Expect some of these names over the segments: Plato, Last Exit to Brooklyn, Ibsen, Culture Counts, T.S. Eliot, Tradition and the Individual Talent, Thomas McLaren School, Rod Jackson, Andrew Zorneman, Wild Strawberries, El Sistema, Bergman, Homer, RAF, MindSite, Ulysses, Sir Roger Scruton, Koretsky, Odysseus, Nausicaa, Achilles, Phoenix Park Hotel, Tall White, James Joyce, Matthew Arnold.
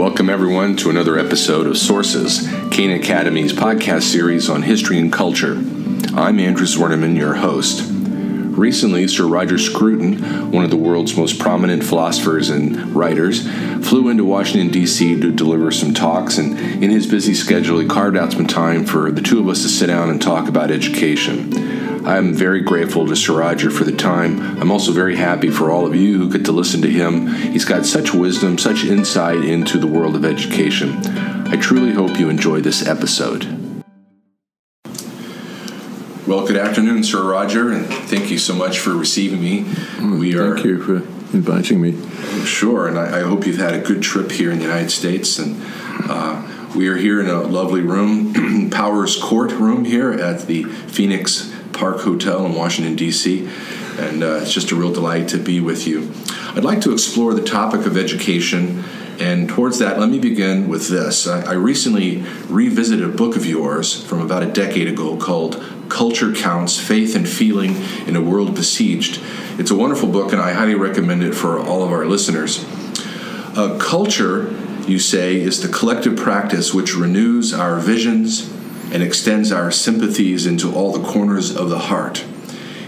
Welcome, everyone, to another episode of Sources, Khan Academy's podcast series on history and culture. I'm Andrew Zorneman, your host. Recently, Sir Roger Scruton, one of the world's most prominent philosophers and writers, flew into Washington, D.C. to deliver some talks, and in his busy schedule, he carved out some time for the two of us to sit down and talk about education. I'm very grateful to Sir Roger for the time. I'm also very happy for all of you who get to listen to him. He's got such wisdom, such insight into the world of education. I truly hope you enjoy this episode. Well, good afternoon, Sir Roger, and thank you so much for receiving me. Thank you for inviting me. Sure, and I hope you've had a good trip here in the United States. And we are here in a lovely room, Powers Court room here at the Phoenix Park Hotel in Washington, D.C., and it's just a real delight to be with you. I'd like to explore the topic of education, and towards that, let me begin with this. I recently revisited a book of yours from about a decade ago called Culture Counts, Faith and Feeling in a World Besieged. It's a wonderful book, and I highly recommend it for all of our listeners. Culture, you say, is the collective practice which renews our visions and extends our sympathies into all the corners of the heart.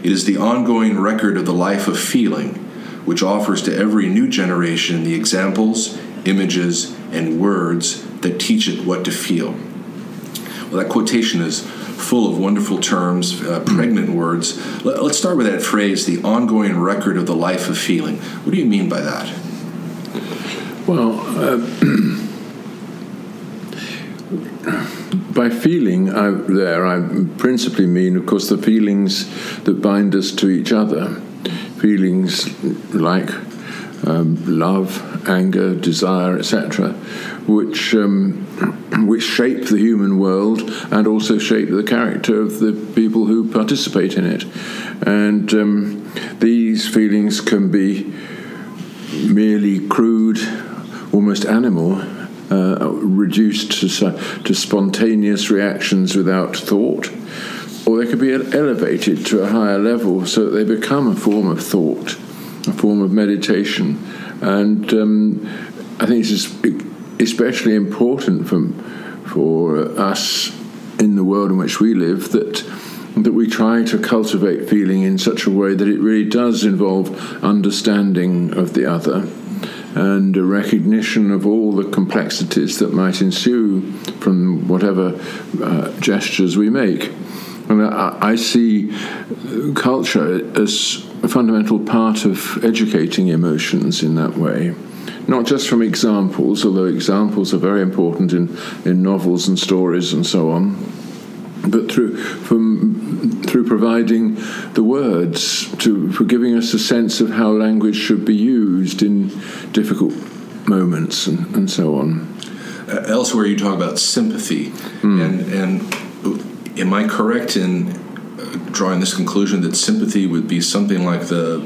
It is the ongoing record of the life of feeling, which offers to every new generation the examples, images, and words that teach it what to feel. Well, that quotation is full of wonderful terms, pregnant words. Let's start with that phrase, the ongoing record of the life of feeling. What do you mean by that? Well, by feeling I principally mean, of course, the feelings that bind us to each other. Feelings like love, anger, desire, etc., which shape the human world and also shape the character of the people who participate in it. And these feelings can be merely crude, almost animal, reduced to spontaneous reactions without thought, or they can be elevated to a higher level so that they become a form of thought, a form of meditation. And I think this is especially important for us in the world in which we live, that we try to cultivate feeling in such a way that it really does involve understanding of the other and a recognition of all the complexities that might ensue from whatever gestures we make. And I see culture as a fundamental part of educating emotions in that way. Not just from examples, although examples are very important in novels and stories and so on, but through providing the words, for giving us a sense of how language should be used in difficult moments and so on. Elsewhere you talk about sympathy, and am I correct in drawing this conclusion that sympathy would be something like the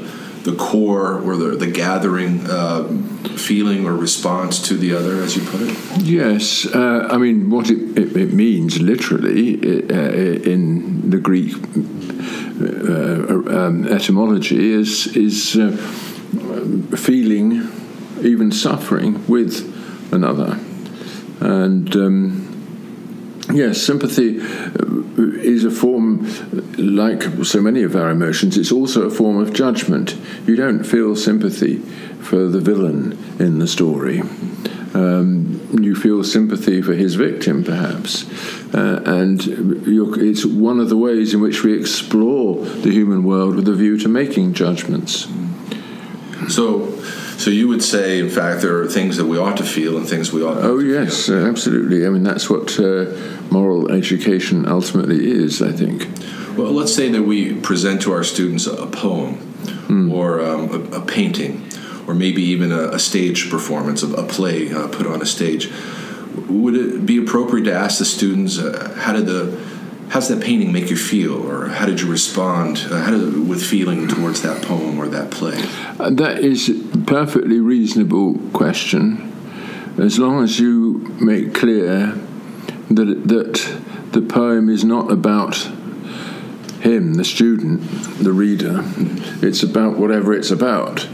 core or the gathering feeling or response to the other, as you put it? Yes. I mean, what it means literally in the Greek etymology is feeling, even suffering, with another. And yes, sympathy is a form, like so many of our emotions, it's also a form of judgment. You don't feel sympathy for the villain in the story. You feel sympathy for his victim, perhaps. And it's one of the ways in which we explore the human world with a view to making judgments. So you would say, in fact, there are things that we ought to feel and things we ought not to feel. Oh, yes, absolutely. I mean, that's what moral education ultimately is, I think. Well, let's say that we present to our students a poem or a painting or maybe even a stage performance, a play put on a stage. Would it be appropriate to ask the students, how's that painting make you feel, or how did you respond with feeling towards that poem or that play? That is a perfectly reasonable question, as long as you make clear that the poem is not about him, the student, the reader. It's about whatever it's about.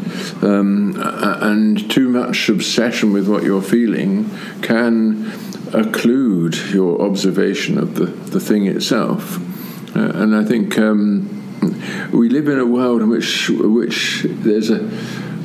And too much obsession with what you're feeling can occlude your observation of the thing itself. And I think we live in a world in which there's a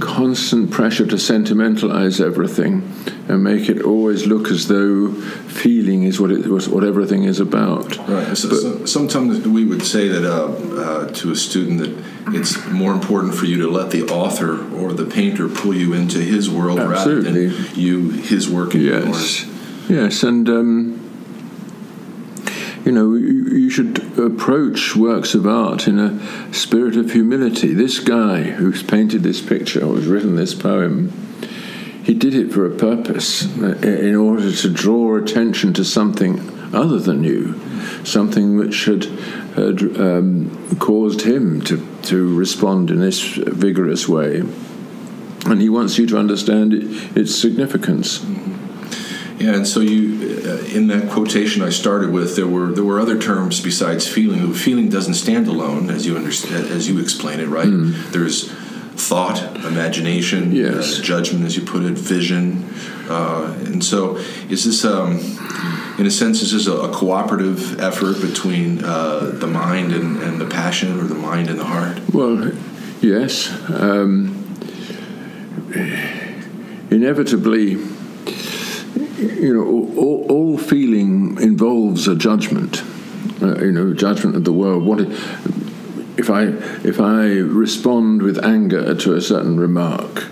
constant pressure to sentimentalize everything and make it always look as though feeling is what everything is about. Right. So sometimes we would say that to a student that it's more important for you to let the author or the painter pull you into his world absolutely. Rather than you his work and yours. Yes, and you should approach works of art in a spirit of humility. This guy who's painted this picture or who's written this poem, he did it for a purpose, in order to draw attention to something other than you, something which had caused him to respond in this vigorous way. And he wants you to understand its significance. Yeah, and so you, in that quotation I started with, there were other terms besides feeling. Feeling doesn't stand alone, as you understand, as you explain it, right? Mm. There's thought, imagination, yes. Judgment, as you put it, vision, and so is this, in a sense, is this a cooperative effort between the mind and the passion, or the mind and the heart? Well, yes, inevitably. You know, all feeling involves a judgment. Judgment of the world. What if I respond with anger to a certain remark?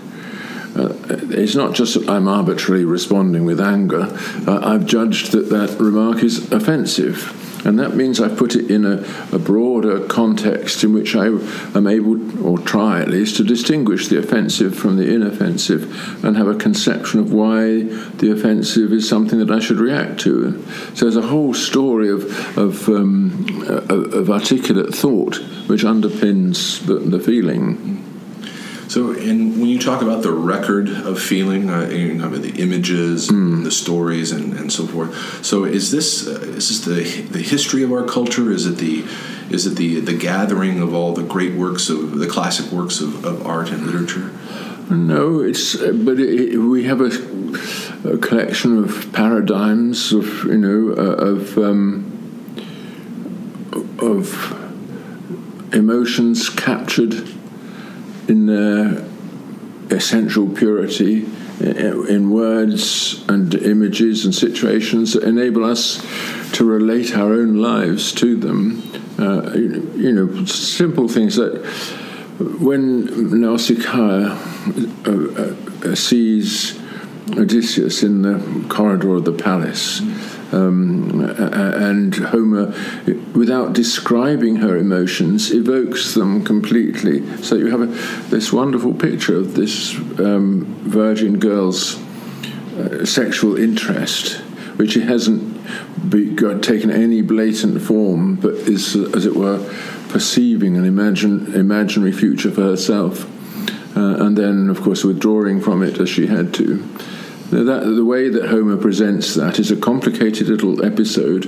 It's not just that I'm arbitrarily responding with anger. I've judged that remark is offensive, and that means I've put it in a broader context in which I am able, or try at least, to distinguish the offensive from the inoffensive and have a conception of why the offensive is something that I should react to. So there's a whole story of articulate thought which underpins the feeling. So, and when you talk about the record of feeling, the images, and the stories, and so forth. So, is this the history of our culture? Is it the gathering of all the great works of the classic works of art and literature? No, we have a collection of paradigms of emotions captured in their essential purity, in words and images and situations that enable us to relate our own lives to them. Simple things that when Nausicaa sees Odysseus in the corridor of the palace, and Homer, without describing her emotions, evokes them completely. So you have this wonderful picture of this virgin girl's sexual interest, which she hasn't taken any blatant form, but is, as it were, perceiving an imaginary future for herself, and then, of course, withdrawing from it as she had to. The way that Homer presents that is a complicated little episode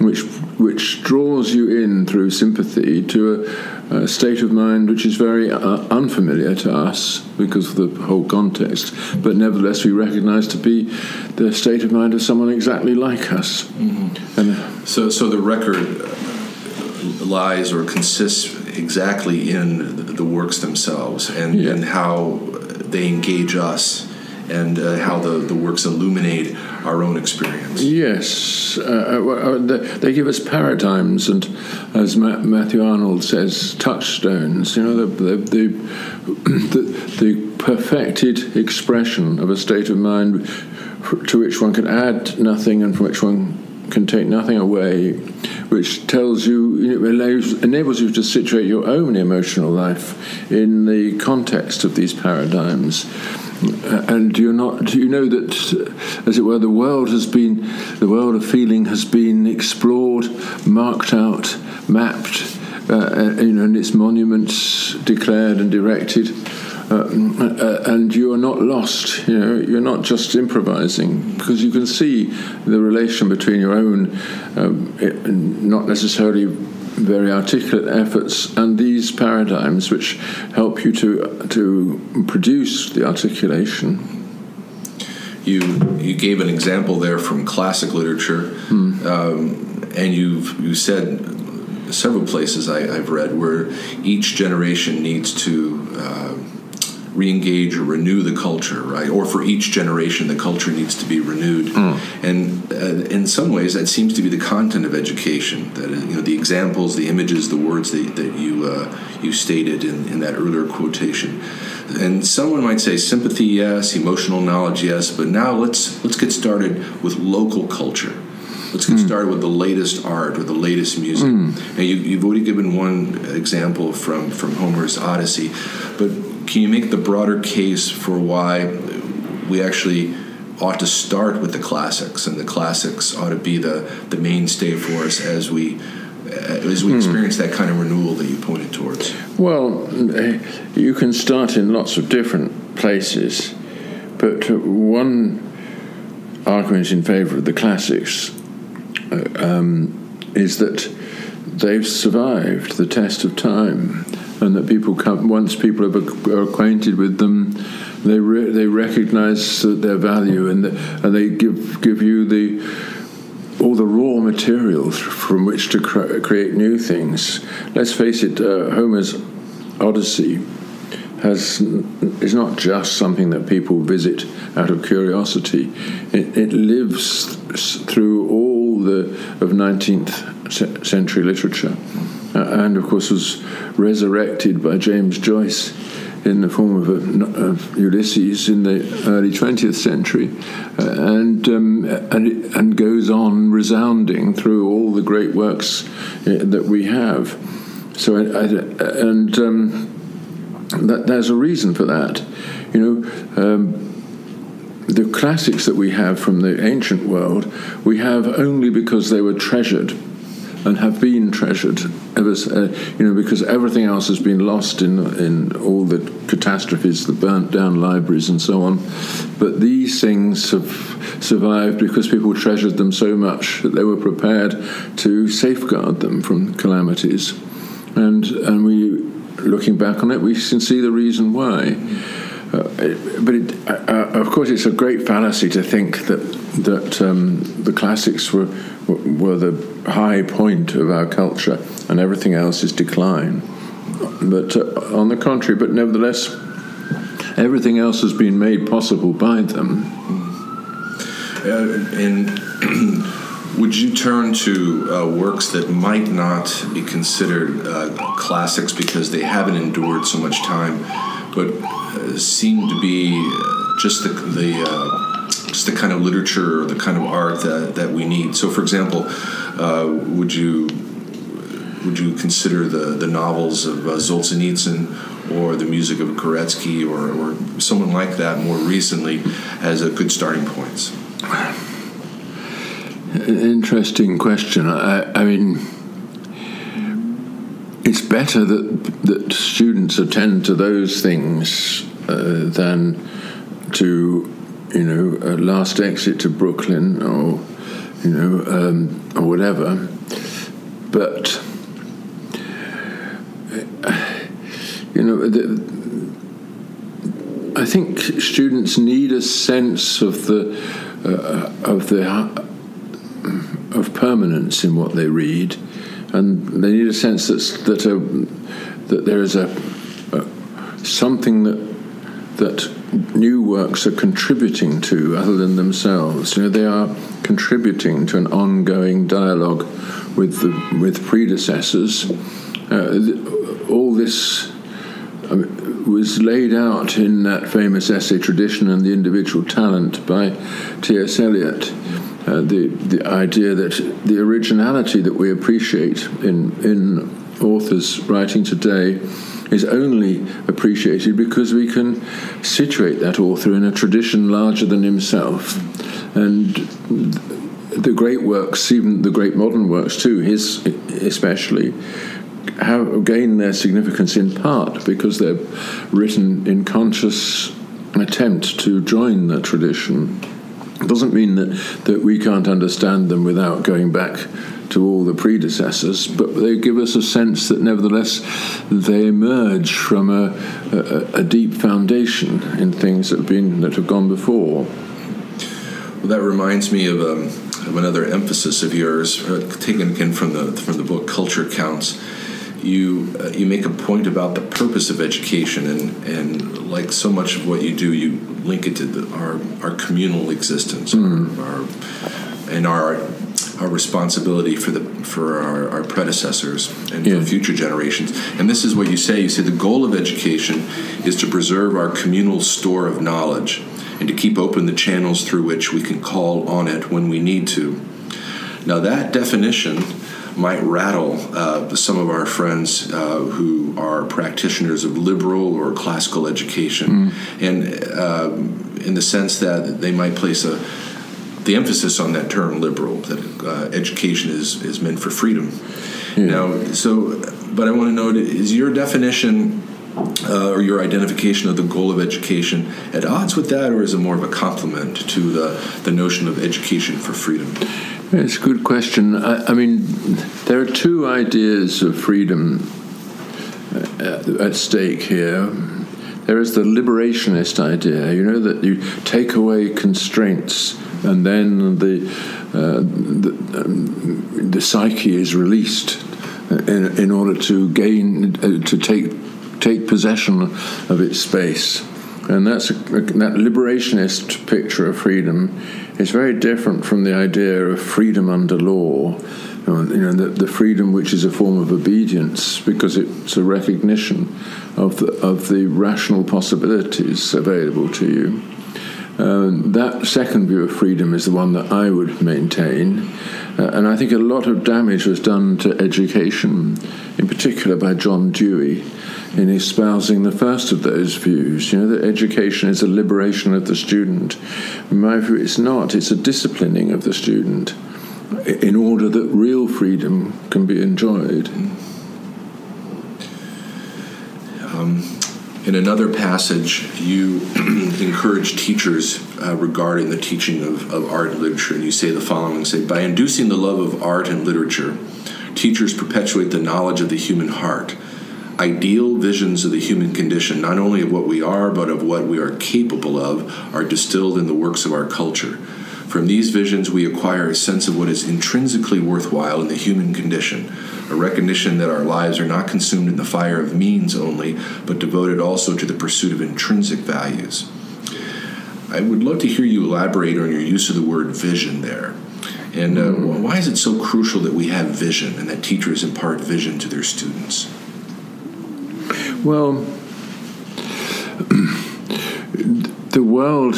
which draws you in through sympathy to a state of mind which is very unfamiliar to us because of the whole context, but nevertheless we recognise to be the state of mind of someone exactly like us. Mm-hmm. And so the record lies or consists exactly in the works themselves and how they engage us, and how the works illuminate our own experience. Yes. They give us paradigms, and as Matthew Arnold says, touchstones, the perfected expression of a state of mind to which one can add nothing and from which one can take nothing away, which tells you, enables you to situate your own emotional life in the context of these paradigms. And that, as it were, the world of feeling has been explored, marked out, mapped, and its monuments declared and directed. And you are not lost. You're not just improvising, because you can see the relation between your own, not necessarily very articulate efforts, and these paradigms which help you to produce the articulation. You gave an example there from classic literature, and you said several places I've read where each generation needs to re-engage or renew the culture, right? Or for each generation, the culture needs to be renewed. And in some ways, that seems to be the content of education. That is, the examples, the images, the words that you stated in that earlier quotation. And someone might say sympathy, yes; emotional knowledge, yes. But now let's get started with local culture. Let's get started with the latest art or the latest music. Now, you've already given one example from Homer's Odyssey, but can you make the broader case for why we actually ought to start with the classics, and the classics ought to be the mainstay for us as we experience that kind of renewal that you pointed towards? Well, you can start in lots of different places, but one argument in favor of the classics is that they've survived the test of time, and that once people are acquainted with them, they recognize their value, and they give you all the raw materials from which to create new things. Let's face it, Homer's Odyssey is not just something that people visit out of curiosity. It lives through all of 19th century literature, and of course was resurrected by James Joyce in the form of Ulysses in the early 20th century, and goes on resounding through all the great works that we have. So there's a reason for that. The classics that we have from the ancient world, we have only because they were treasured and have been treasured ever, because everything else has been lost in all the catastrophes, the burnt down libraries and so on. But these things have survived because people treasured them so much that they were prepared to safeguard them from calamities. And we, looking back on it, we can see the reason why. But of course, it's a great fallacy to think that the classics were the high point of our culture, and everything else is decline. But on the contrary, but nevertheless, everything else has been made possible by them. And would you turn to works that might not be considered classics because they haven't endured so much time, but seem to be just the kind of literature or the kind of art that we need? So, for example, would you consider the novels of Zoltsinitsyn or the music of Koretsky or someone like that more recently as a good starting points? Interesting question. I mean, it's better that students attend to those things than to, Last Exit to Brooklyn or, or whatever. But, I think students need a sense of permanence in what they read, and they need a sense that there is a something that new works are contributing to other than themselves. They are contributing to an ongoing dialogue with predecessors. All this was laid out in that famous essay Tradition and the Individual Talent by T.S. Eliot. The idea that the originality that we appreciate in authors writing today is only appreciated because we can situate that author in a tradition larger than himself. And the great works, even the great modern works too, his especially, have gained their significance in part because they're written in conscious attempt to join the tradition. It doesn't mean that we can't understand them without going back to all the predecessors, but they give us a sense that nevertheless they emerge from a deep foundation in things that have gone before. Well, that reminds me of another emphasis of yours, taken again from the book Culture Counts. You make a point about the purpose of education, and like so much of what you do, you link it to our communal existence, our responsibility for our predecessors and for future generations. And this is what you say. You say the goal of education is to preserve our communal store of knowledge and to keep open the channels through which we can call on it when we need to. Now, that definition might rattle some of our friends who are practitioners of liberal or classical education, and in the sense that they might place the emphasis on that term liberal, that education is meant for freedom. Yeah. Now, but I want to know, is your definition or your identification of the goal of education at odds with that, or is it more of a compliment to the notion of education for freedom? It's a good question. I mean, there are two ideas of freedom at stake here. There is the liberationist idea, that you take away constraints and then the psyche is released in order to gain, to take possession of its space. And that liberationist picture of freedom is very different from the idea of freedom under law, the freedom which is a form of obedience, because it's a recognition of the rational possibilities available to you. That second view of freedom is the one that I would maintain, and I think a lot of damage was done to education, in particular by John Dewey, in espousing the first of those views, that education is a liberation of the student. In my view, it's not. It's a disciplining of the student in order that real freedom can be enjoyed. In another passage, you encourage teachers regarding the teaching of art and literature, and you say the following, by inducing the love of art and literature, teachers perpetuate the knowledge of the human heart, ideal visions of the human condition, not only of what we are, but of what we are capable of, are distilled in the works of our culture. From these visions, we acquire a sense of what is intrinsically worthwhile in the human condition, a recognition that our lives are not consumed in the fire of means only, but devoted also to the pursuit of intrinsic values. I would love to hear you elaborate on your use of the word vision there. And why is it so crucial that we have vision and that teachers impart vision to their students? Well, the world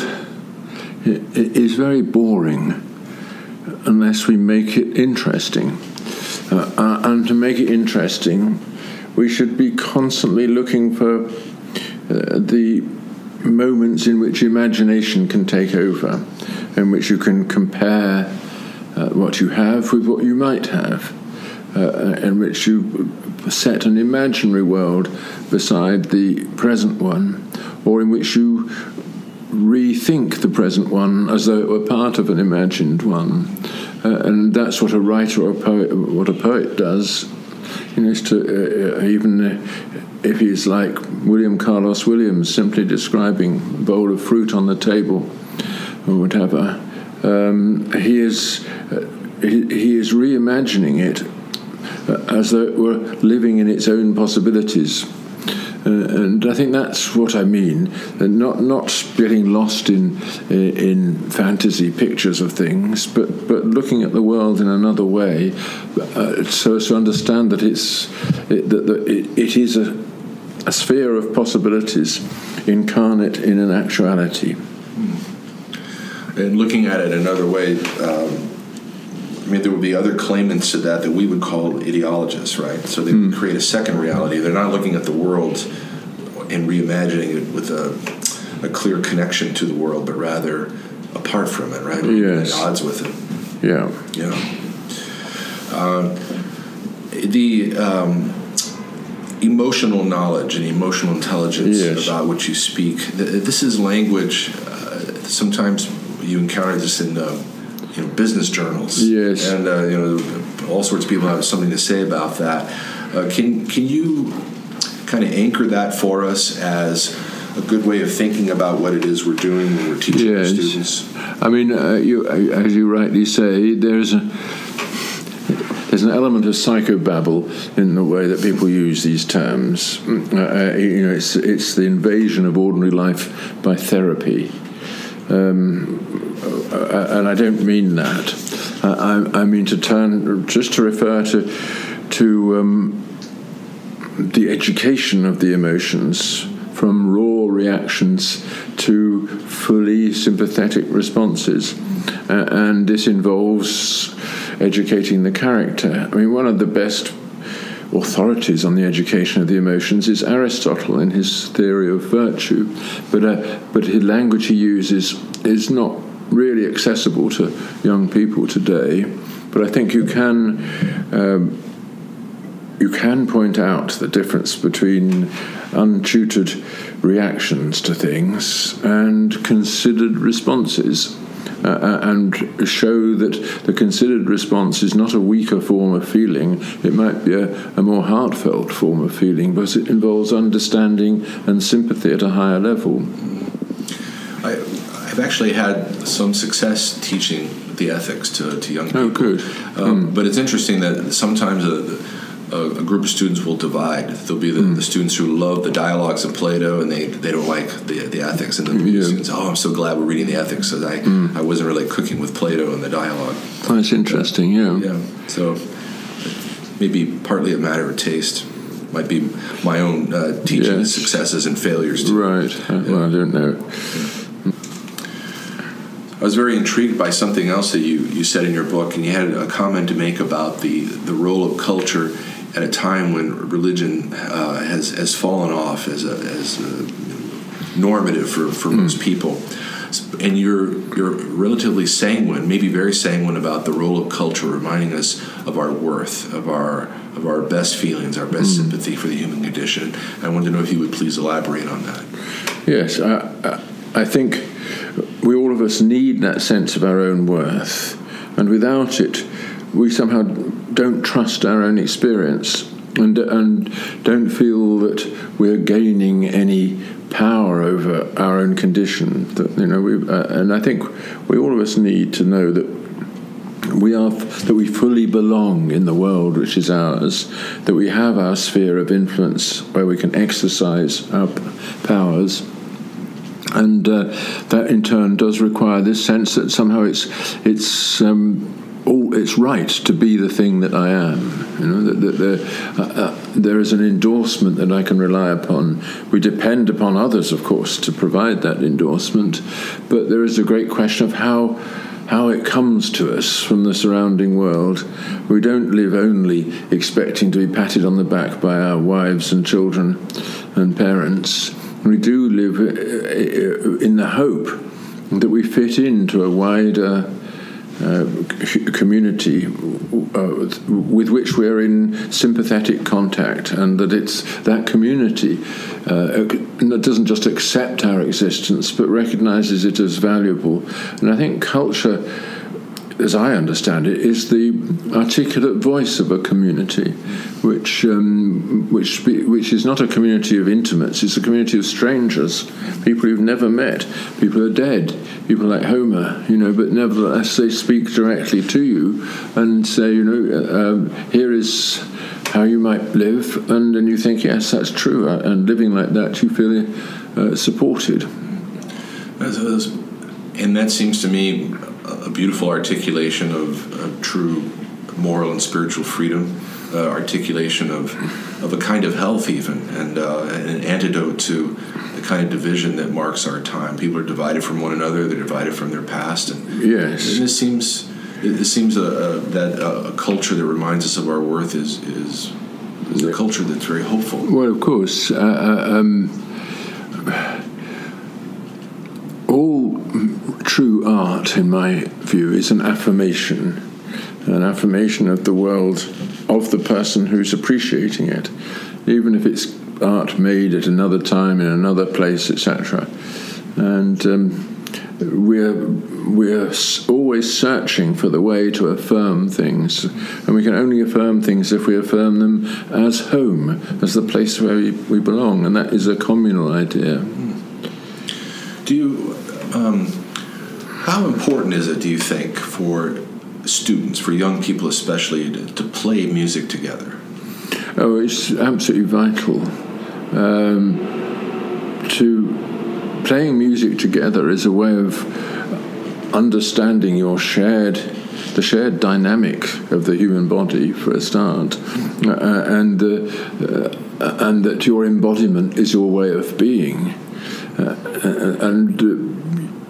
is very boring unless we make it interesting. And to make it interesting, we should be constantly looking for the moments in which imagination can take over, in which you can compare what you have with what you might have, in which you set an imaginary world beside the present one, or in which you rethink the present one as though it were part of an imagined one. And that's what a writer or a poet does, is to even if he's like William Carlos Williams, simply describing a bowl of fruit on the table or whatever, he is reimagining it as though it were living in its own possibilities. And I think that's what I mean, and not getting lost in fantasy pictures of things, but looking at the world in another way, so as to understand that it is a sphere of possibilities incarnate in an actuality. And looking at it another way, there would be other claimants to that we would call ideologists, right? So they would create a second reality. They're not looking at the world and reimagining it with a clear connection to the world, but rather apart from it, right? Yes. At odds with it. Yeah. Yeah. Emotional knowledge and emotional intelligence about which you speak, this is language. Sometimes you encounter this in you know, business journals. Yes. And all sorts of people have something to say about that. Can you kind of anchor that for us as a good way of thinking about what it is we're doing when we're teaching our students? I mean, as you rightly say, there's an element of psychobabble in the way that people use these terms. It's the invasion of ordinary life by therapy. And I don't mean that. I mean to turn, just to refer to the education of the emotions from raw reactions to fully sympathetic responses. And this involves educating the character. I mean, one of the best authorities on the education of the emotions is Aristotle in his theory of virtue, but the language he uses is not really accessible to young people today. But I think you can point out the difference between untutored reactions to things and considered responses. And show that the considered response is not a weaker form of feeling. It might be a more heartfelt form of feeling, but it involves understanding and sympathy at a higher level. I've actually had some success teaching the ethics to young people. Oh, good. But it's interesting that sometimes a group of students will divide. There'll be the students who love the dialogues of Plato and they don't like the ethics, and then the students, I'm so glad we're reading the ethics because I wasn't really cooking with Plato and the dialogue. Oh, that's interesting, yeah. So maybe partly a matter of taste. Might be my own teaching successes and failures too. Right. Well, I don't know. I was very intrigued by something else that you said in your book, and you had a comment to make about the role of culture at a time when religion has fallen off as a normative for most people. And you're relatively sanguine, maybe very sanguine, about the role of culture reminding us of our worth, of our best feelings, our best sympathy for the human condition. I wanted to know if you would please elaborate on that. Yes, I think we all of us need that sense of our own worth, and without it we somehow don't trust our own experience and don't feel that we're gaining any power over our own condition. And I think we all of us need to know that we fully belong in the world which is ours, that we have our sphere of influence where we can exercise our powers. And that, in turn, does require this sense that somehow it's right to be the thing that I am. There is an endorsement that I can rely upon. We depend upon others, of course, to provide that endorsement, but there is a great question of how it comes to us from the surrounding world. We don't live only expecting to be patted on the back by our wives and children and parents. We do live in the hope that we fit into a wider community with which we're in sympathetic contact, and that it's that community that doesn't just accept our existence but recognizes it as valuable. And I think culture, as I understand it, is the articulate voice of a community, which is not a community of intimates. It's a community of strangers, people you've never met, people who are dead, people like Homer, but nevertheless they speak directly to you and say, here is how you might live, and then you think, yes, that's true, and living like that you feel supported. And that seems to me a beautiful articulation of true moral and spiritual freedom, articulation of a kind of health even, and an antidote to the kind of division that marks our time. People are divided from one another, they're divided from their past. And it seems that a culture that reminds us of our worth is a culture that's very hopeful. Well, of course. All true art, in my view, is an affirmation of the world, of the person who's appreciating it, even if it's art made at another time, in another place, etc. And we're always searching for the way to affirm things, and we can only affirm things if we affirm them as home, as the place where we belong, and that is a communal idea. Do you, how important is it, do you think, for students, for young people especially, to play music together? Oh, it's absolutely vital. Playing music together is a way of understanding the shared dynamic of the human body, for a start, and that your embodiment is your way of being.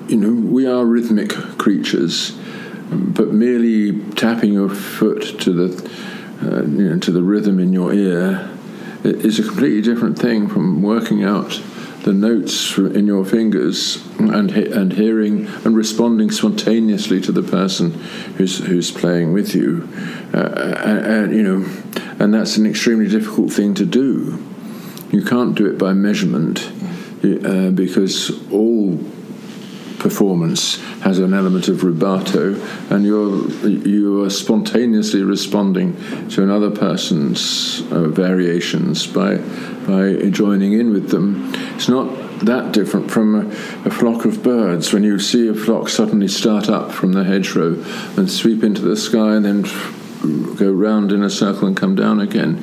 We are rhythmic creatures, but merely tapping your foot to the rhythm in your ear is a completely different thing from working out the notes in your fingers and hearing and responding spontaneously to the person who's playing with you, and that's an extremely difficult thing to do. You can't do it by measurement, because all performance has an element of rubato, and you are spontaneously responding to another person's variations by joining in with them. It's not that different from a flock of birds. When you see a flock suddenly start up from the hedgerow and sweep into the sky and then go round in a circle and come down again,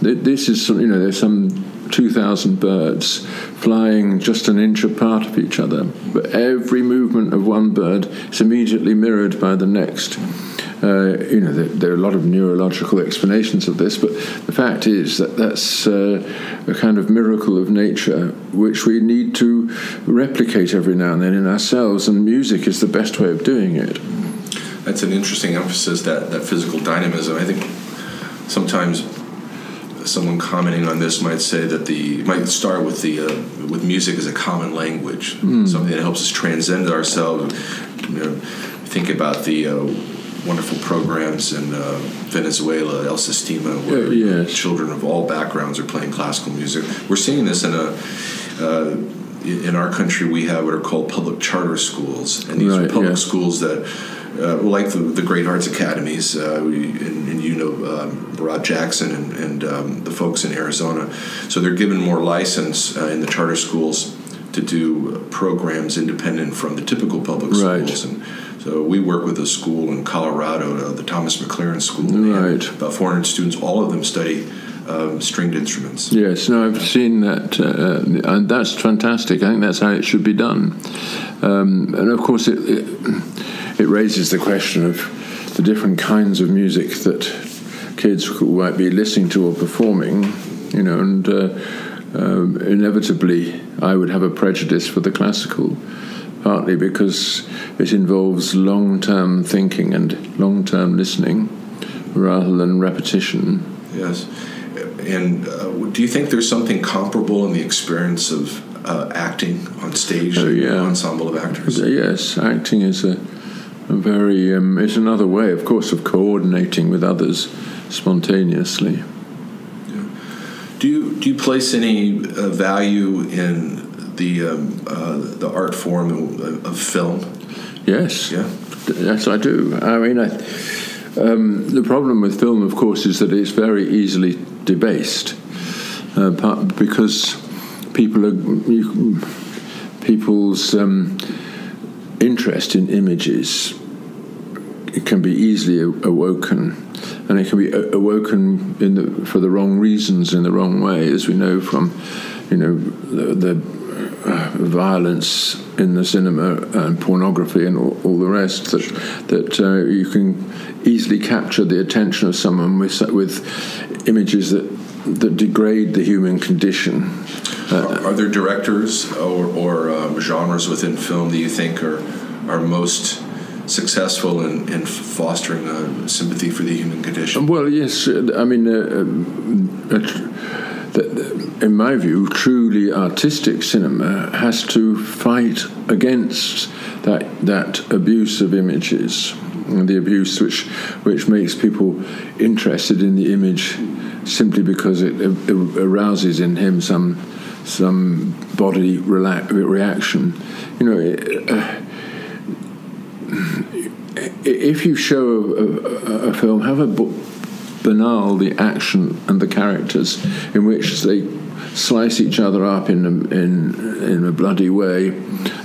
this is there's some 2,000 birds flying just an inch apart of each other, but every movement of one bird is immediately mirrored by the next. There are a lot of neurological explanations of this, but the fact is that that's a kind of miracle of nature which we need to replicate every now and then in ourselves, and music is the best way of doing it. That's an interesting emphasis, that physical dynamism. I think sometimes someone commenting on this might say that might start with with music as a common language, something that helps us transcend ourselves. Think about the wonderful programs in Venezuela, El Sistema, where children of all backgrounds are playing classical music. We're seeing this in in our country. We have what are called public charter schools, and these are public schools that, like the Great Hearts Academies, Rod Jackson and the folks in Arizona. So they're given more license in the charter schools to do programs independent from the typical public schools. And so we work with a school in Colorado, the Thomas McLaren School. Right. About 400 students, all of them study stringed instruments. Yes, no, I've seen that, and that's fantastic. I think that's how it should be done. And of course, it raises the question of the different kinds of music that kids might be listening to or performing, and inevitably I would have a prejudice for the classical, partly because it involves long-term thinking and long-term listening rather than repetition. Yes. And do you think there's something comparable in the experience of acting on stage, an ensemble of actors? Yes, acting is a very it's another way, of course, of coordinating with others spontaneously. Yeah. Do you place any value in the art form of film? Yes. Yeah. Yes, I do. I mean, the problem with film, of course, is that it's very easily debased, because people's interest in images, it can be easily awoken, and it can be awoken for the wrong reasons, in the wrong way, as we know from the violence in the cinema and pornography and all the rest, that you can easily capture the attention of someone with images that degrade the human condition. Are there directors or genres within film that you think are most successful in fostering sympathy for the human condition? Well, yes. I mean, in my view, truly artistic cinema has to fight against that abuse of images, and the abuse which makes people interested in the image simply because it arouses in him some body reaction. if you show a film, have a book, banal the action and the characters, in which they slice each other up in a bloody way,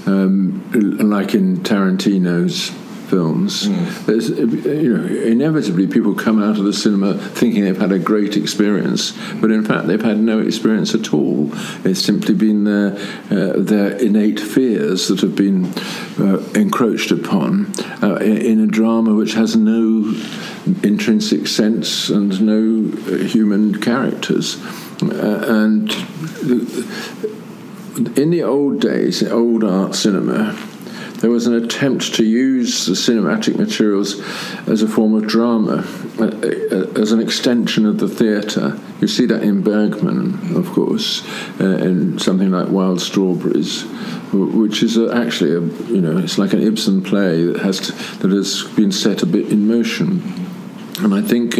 like in Tarantino's films. Mm. There's, you know, inevitably people come out of the cinema thinking they've had a great experience, but in fact they've had no experience at all. It's simply been their innate fears that have been encroached upon in a drama which has no intrinsic sense and no human characters. And in the old days, in old art cinema, there was an attempt to use the cinematic materials as a form of drama, as an extension of the theatre. You see that in Bergman, of course, in something like Wild Strawberries, which is actually, you know, it's like an Ibsen play that has been set a bit in motion. And I think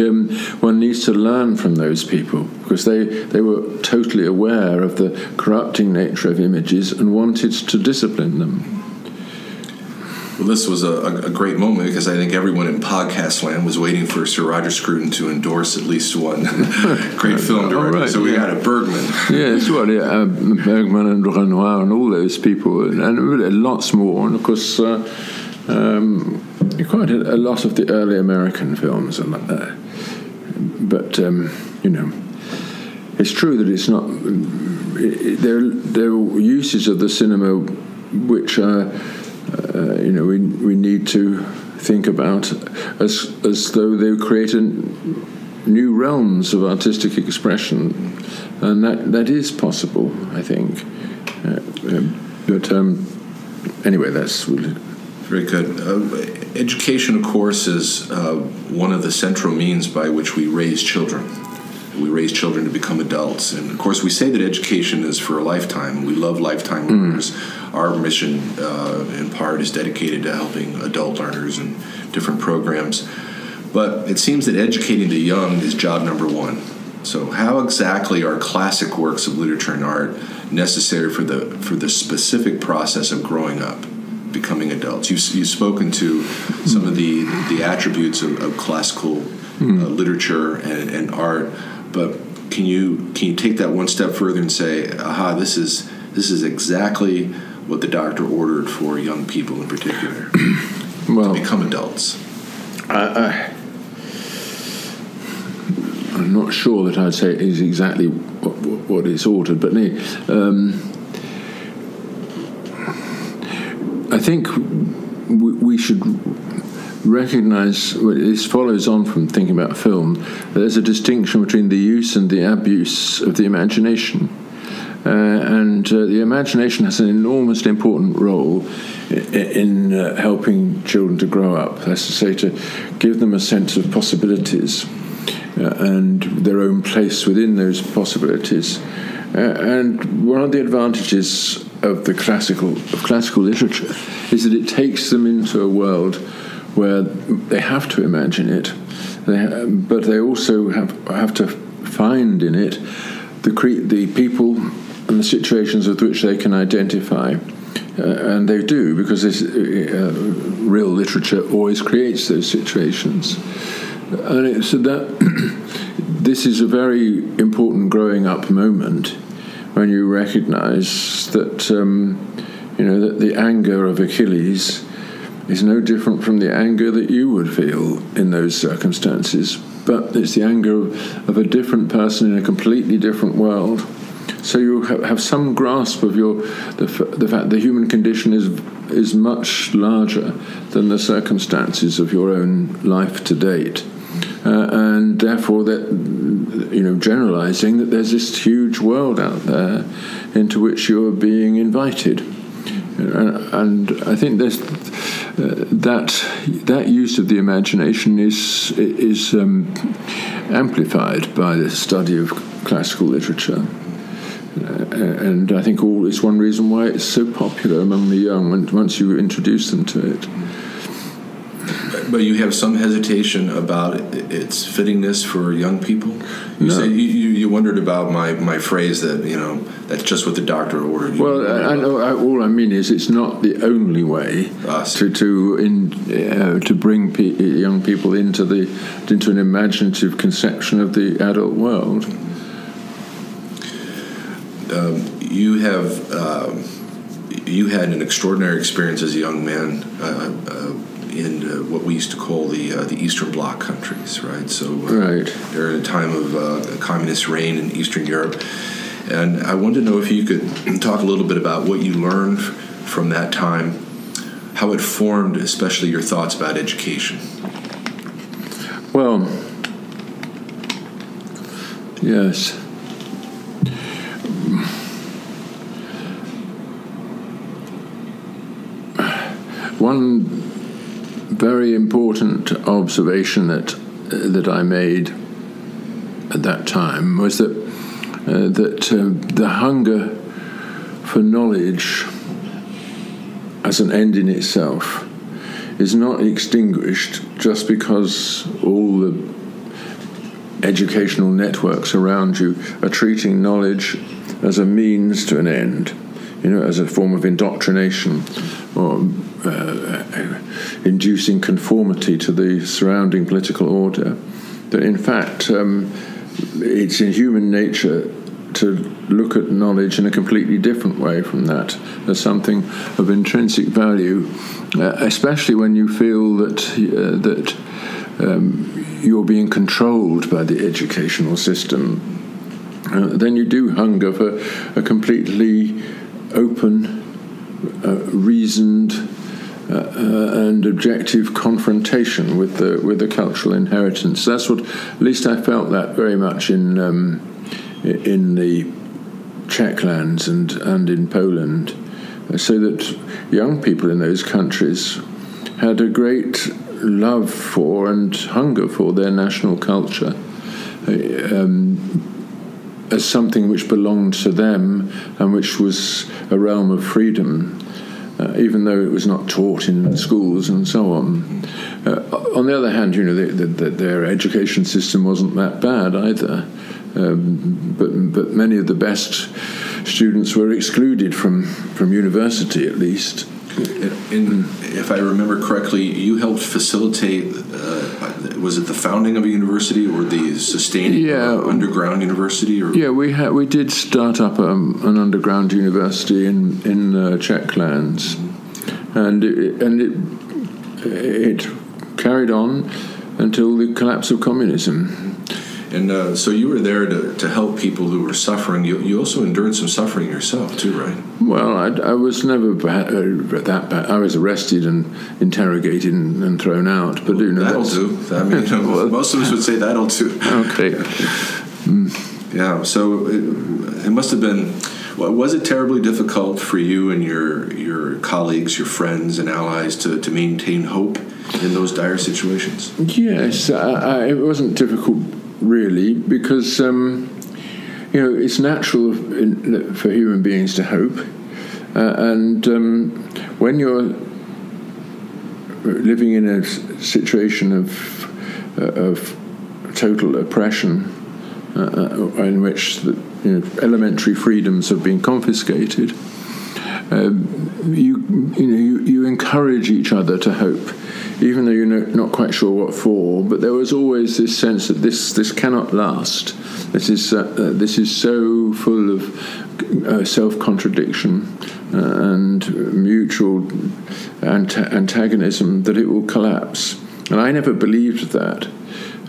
one needs to learn from those people, because they were totally aware of the corrupting nature of images and wanted to discipline them. Well, this was a great moment, because I think everyone in podcast land was waiting for Sir Roger Scruton to endorse at least one great film director. Right, so we got a Bergman. Yes, well, Bergman and Renoir and all those people, and really lots more. And of course, quite a lot of the early American films are like that. But you know, it's true that it's not. There are uses of the cinema which are. You know, we need to think about as though they created new realms of artistic expression, and that is possible, I think. But anyway, that's really very good. Education, of course, is one of the central means by which we raise children. We raise children to become adults. And, of course, we say that education is for a lifetime. We love lifetime learners. Our mission, in part, is dedicated to helping adult learners and different programs. But it seems that educating the young is job number one. So how exactly are classic works of literature and art necessary for the specific process of growing up, becoming adults? You've spoken to some of the attributes of classical literature and art. But can you take that one step further and say, aha, this is exactly what the doctor ordered for young people in particular well, to become adults? I'm not sure that I'd say it is exactly what it's ordered, but I think we should recognize, well, this follows on from thinking about film, there's a distinction between the use and the abuse of the imagination. The imagination has an enormously important role in helping children to grow up, that's to say, to give them a sense of possibilities and their own place within those possibilities. And one of the advantages of the classical literature is that it takes them into a world where they have to imagine it, but they also have to find in it the people and the situations with which they can identify. And they do, because this, real literature always creates those situations. And so that this is a very important growing up moment when you recognize that, you know, that the anger of Achilles is no different from the anger that you would feel in those circumstances, but it's the anger of a different person in a completely different world. So you have some grasp of the fact the human condition is much larger than the circumstances of your own life to date, and therefore that, you know, generalizing that there's this huge world out there into which you are being invited, and I think there's. That use of the imagination is amplified by the study of classical literature, and I think it's one reason why it's so popular among the young. Once you introduce them to it, But you have some hesitation about its fittingness for young people? You say, you wondered about my phrase that, you know, that's just what the doctor ordered. All I mean is it's not the only way to bring young people into an imaginative conception of the adult world. You had an extraordinary experience as a young man in what we used to call the Eastern Bloc countries, right? So during a time of communist reign in Eastern Europe. And I wanted to know if you could talk a little bit about what you learned from that time, how it formed especially your thoughts about education. Well, yes. One very important observation that I made at that time was that the hunger for knowledge as an end in itself is not extinguished just because all the educational networks around you are treating knowledge as a means to an end, you know, as a form of indoctrination or inducing conformity to the surrounding political order. That in fact, it's in human nature to look at knowledge in a completely different way from that, as something of intrinsic value, especially when you feel that you're being controlled by the educational system. Then you do hunger for a completely open, reasoned, and objective confrontation with the cultural inheritance. That's what, at least I felt that very much in the Czech lands and in Poland, so that young people in those countries had a great love for and hunger for their national culture as something which belonged to them and which was a realm of freedom. Even though it was not taught in schools and so on. On the other hand, you know, their education system wasn't that bad either, but many of the best students were excluded from university, at least. And if I remember correctly, you helped facilitate, was it the founding of a university or the sustaining underground university? We did start up an underground university in the Czech lands, and it carried on until the collapse of communism. And so you were there to help people who were suffering. You also endured some suffering yourself too, right? Well, I was never that bad. I was arrested and interrogated and thrown out. But well, you know, that'll do. I mean, you know, well, most of us would say that'll do. Okay. Yeah. So it must have been. Was it terribly difficult for you and your colleagues, your friends and allies to maintain hope in those dire situations? Yes, it wasn't difficult. Really, because you know, it's natural for human beings to hope, and when you're living in a situation of total oppression, in which the elementary freedoms have been confiscated, you encourage each other to hope, even though you're not quite sure what for. But there was always this sense that this cannot last. This is so full of self-contradiction and mutual antagonism that it will collapse. And I never believed that.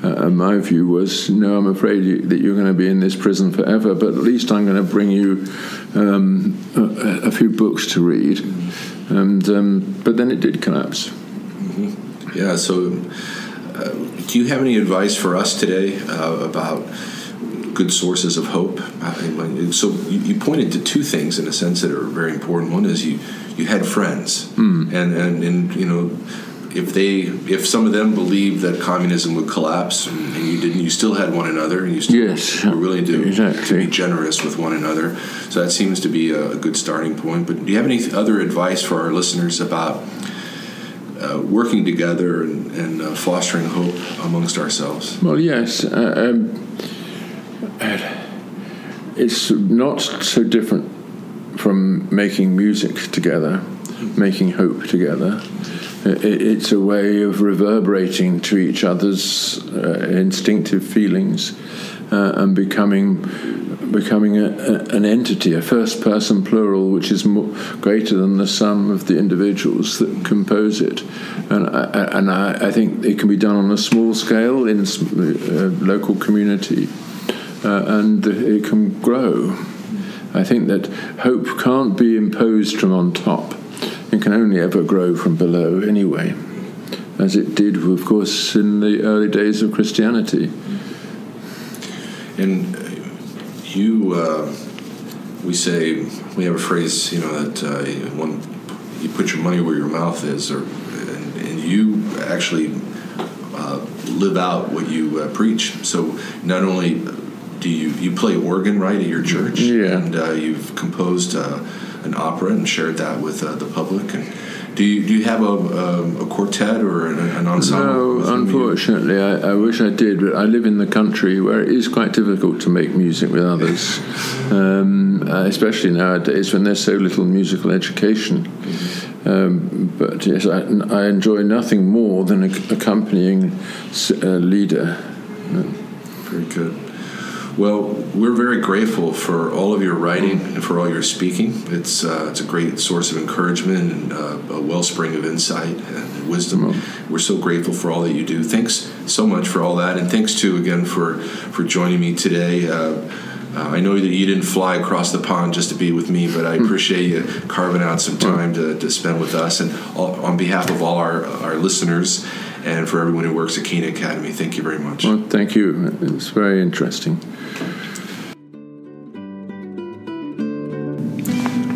My view was, no, I'm afraid that you're going to be in this prison forever, but at least I'm going to bring you a few books to read. And but then it did collapse. Mm-hmm. Yeah, so do you have any advice for us today about good sources of hope? So you pointed to two things, in a sense, that are very important. One is you had friends, and you know, if some of them believed that communism would collapse and you didn't, you still had one another, and you still were willing to be generous with one another. So that seems to be a good starting point. But do you have any other advice for our listeners about working together and fostering hope amongst ourselves. Well, yes. It's not so different from making music together, making hope together. It's a way of reverberating to each other's instinctive feelings and becoming an entity, a first-person plural, which is greater than the sum of the individuals that compose it. And I think it can be done on a small scale in a local community, and it can grow. I think that hope can't be imposed from on top. It can only ever grow from below anyway, as it did, of course, in the early days of Christianity. And we have a phrase, you know, that you put your money where your mouth is, and you actually live out what you preach. So not only do you play organ, right, at your church, yeah, and you've composed an opera and shared that with the public. And do you have a quartet or an ensemble? No, unfortunately, I wish I did, but I live in the country where it is quite difficult to make music with others, especially nowadays when there's so little musical education. Mm-hmm. But yes, I enjoy nothing more than accompanying a leader. Very good. Well, we're very grateful for all of your writing and for all your speaking. It's a great source of encouragement and a wellspring of insight and wisdom. Mm-hmm. We're so grateful for all that you do. Thanks so much for all that, and thanks, too, again, for joining me today. I know that you didn't fly across the pond just to be with me, but I appreciate you carving out some time to spend with us. And on behalf of all our listeners and for everyone who works at Khan Academy, thank you very much. Well, thank you. It was very interesting.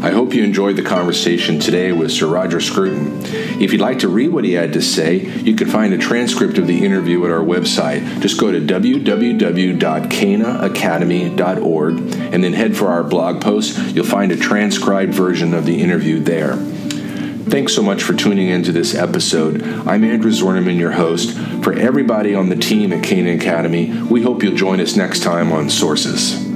I hope you enjoyed the conversation today with Sir Roger Scruton. If you'd like to read what he had to say, you can find a transcript of the interview at our website. Just go to www.khanacademy.org and then head for our blog post. You'll find a transcribed version of the interview there. Thanks so much for tuning into this episode. I'm Andrew Zorneman, your host. For everybody on the team at Khan Academy, we hope you'll join us next time on Sources.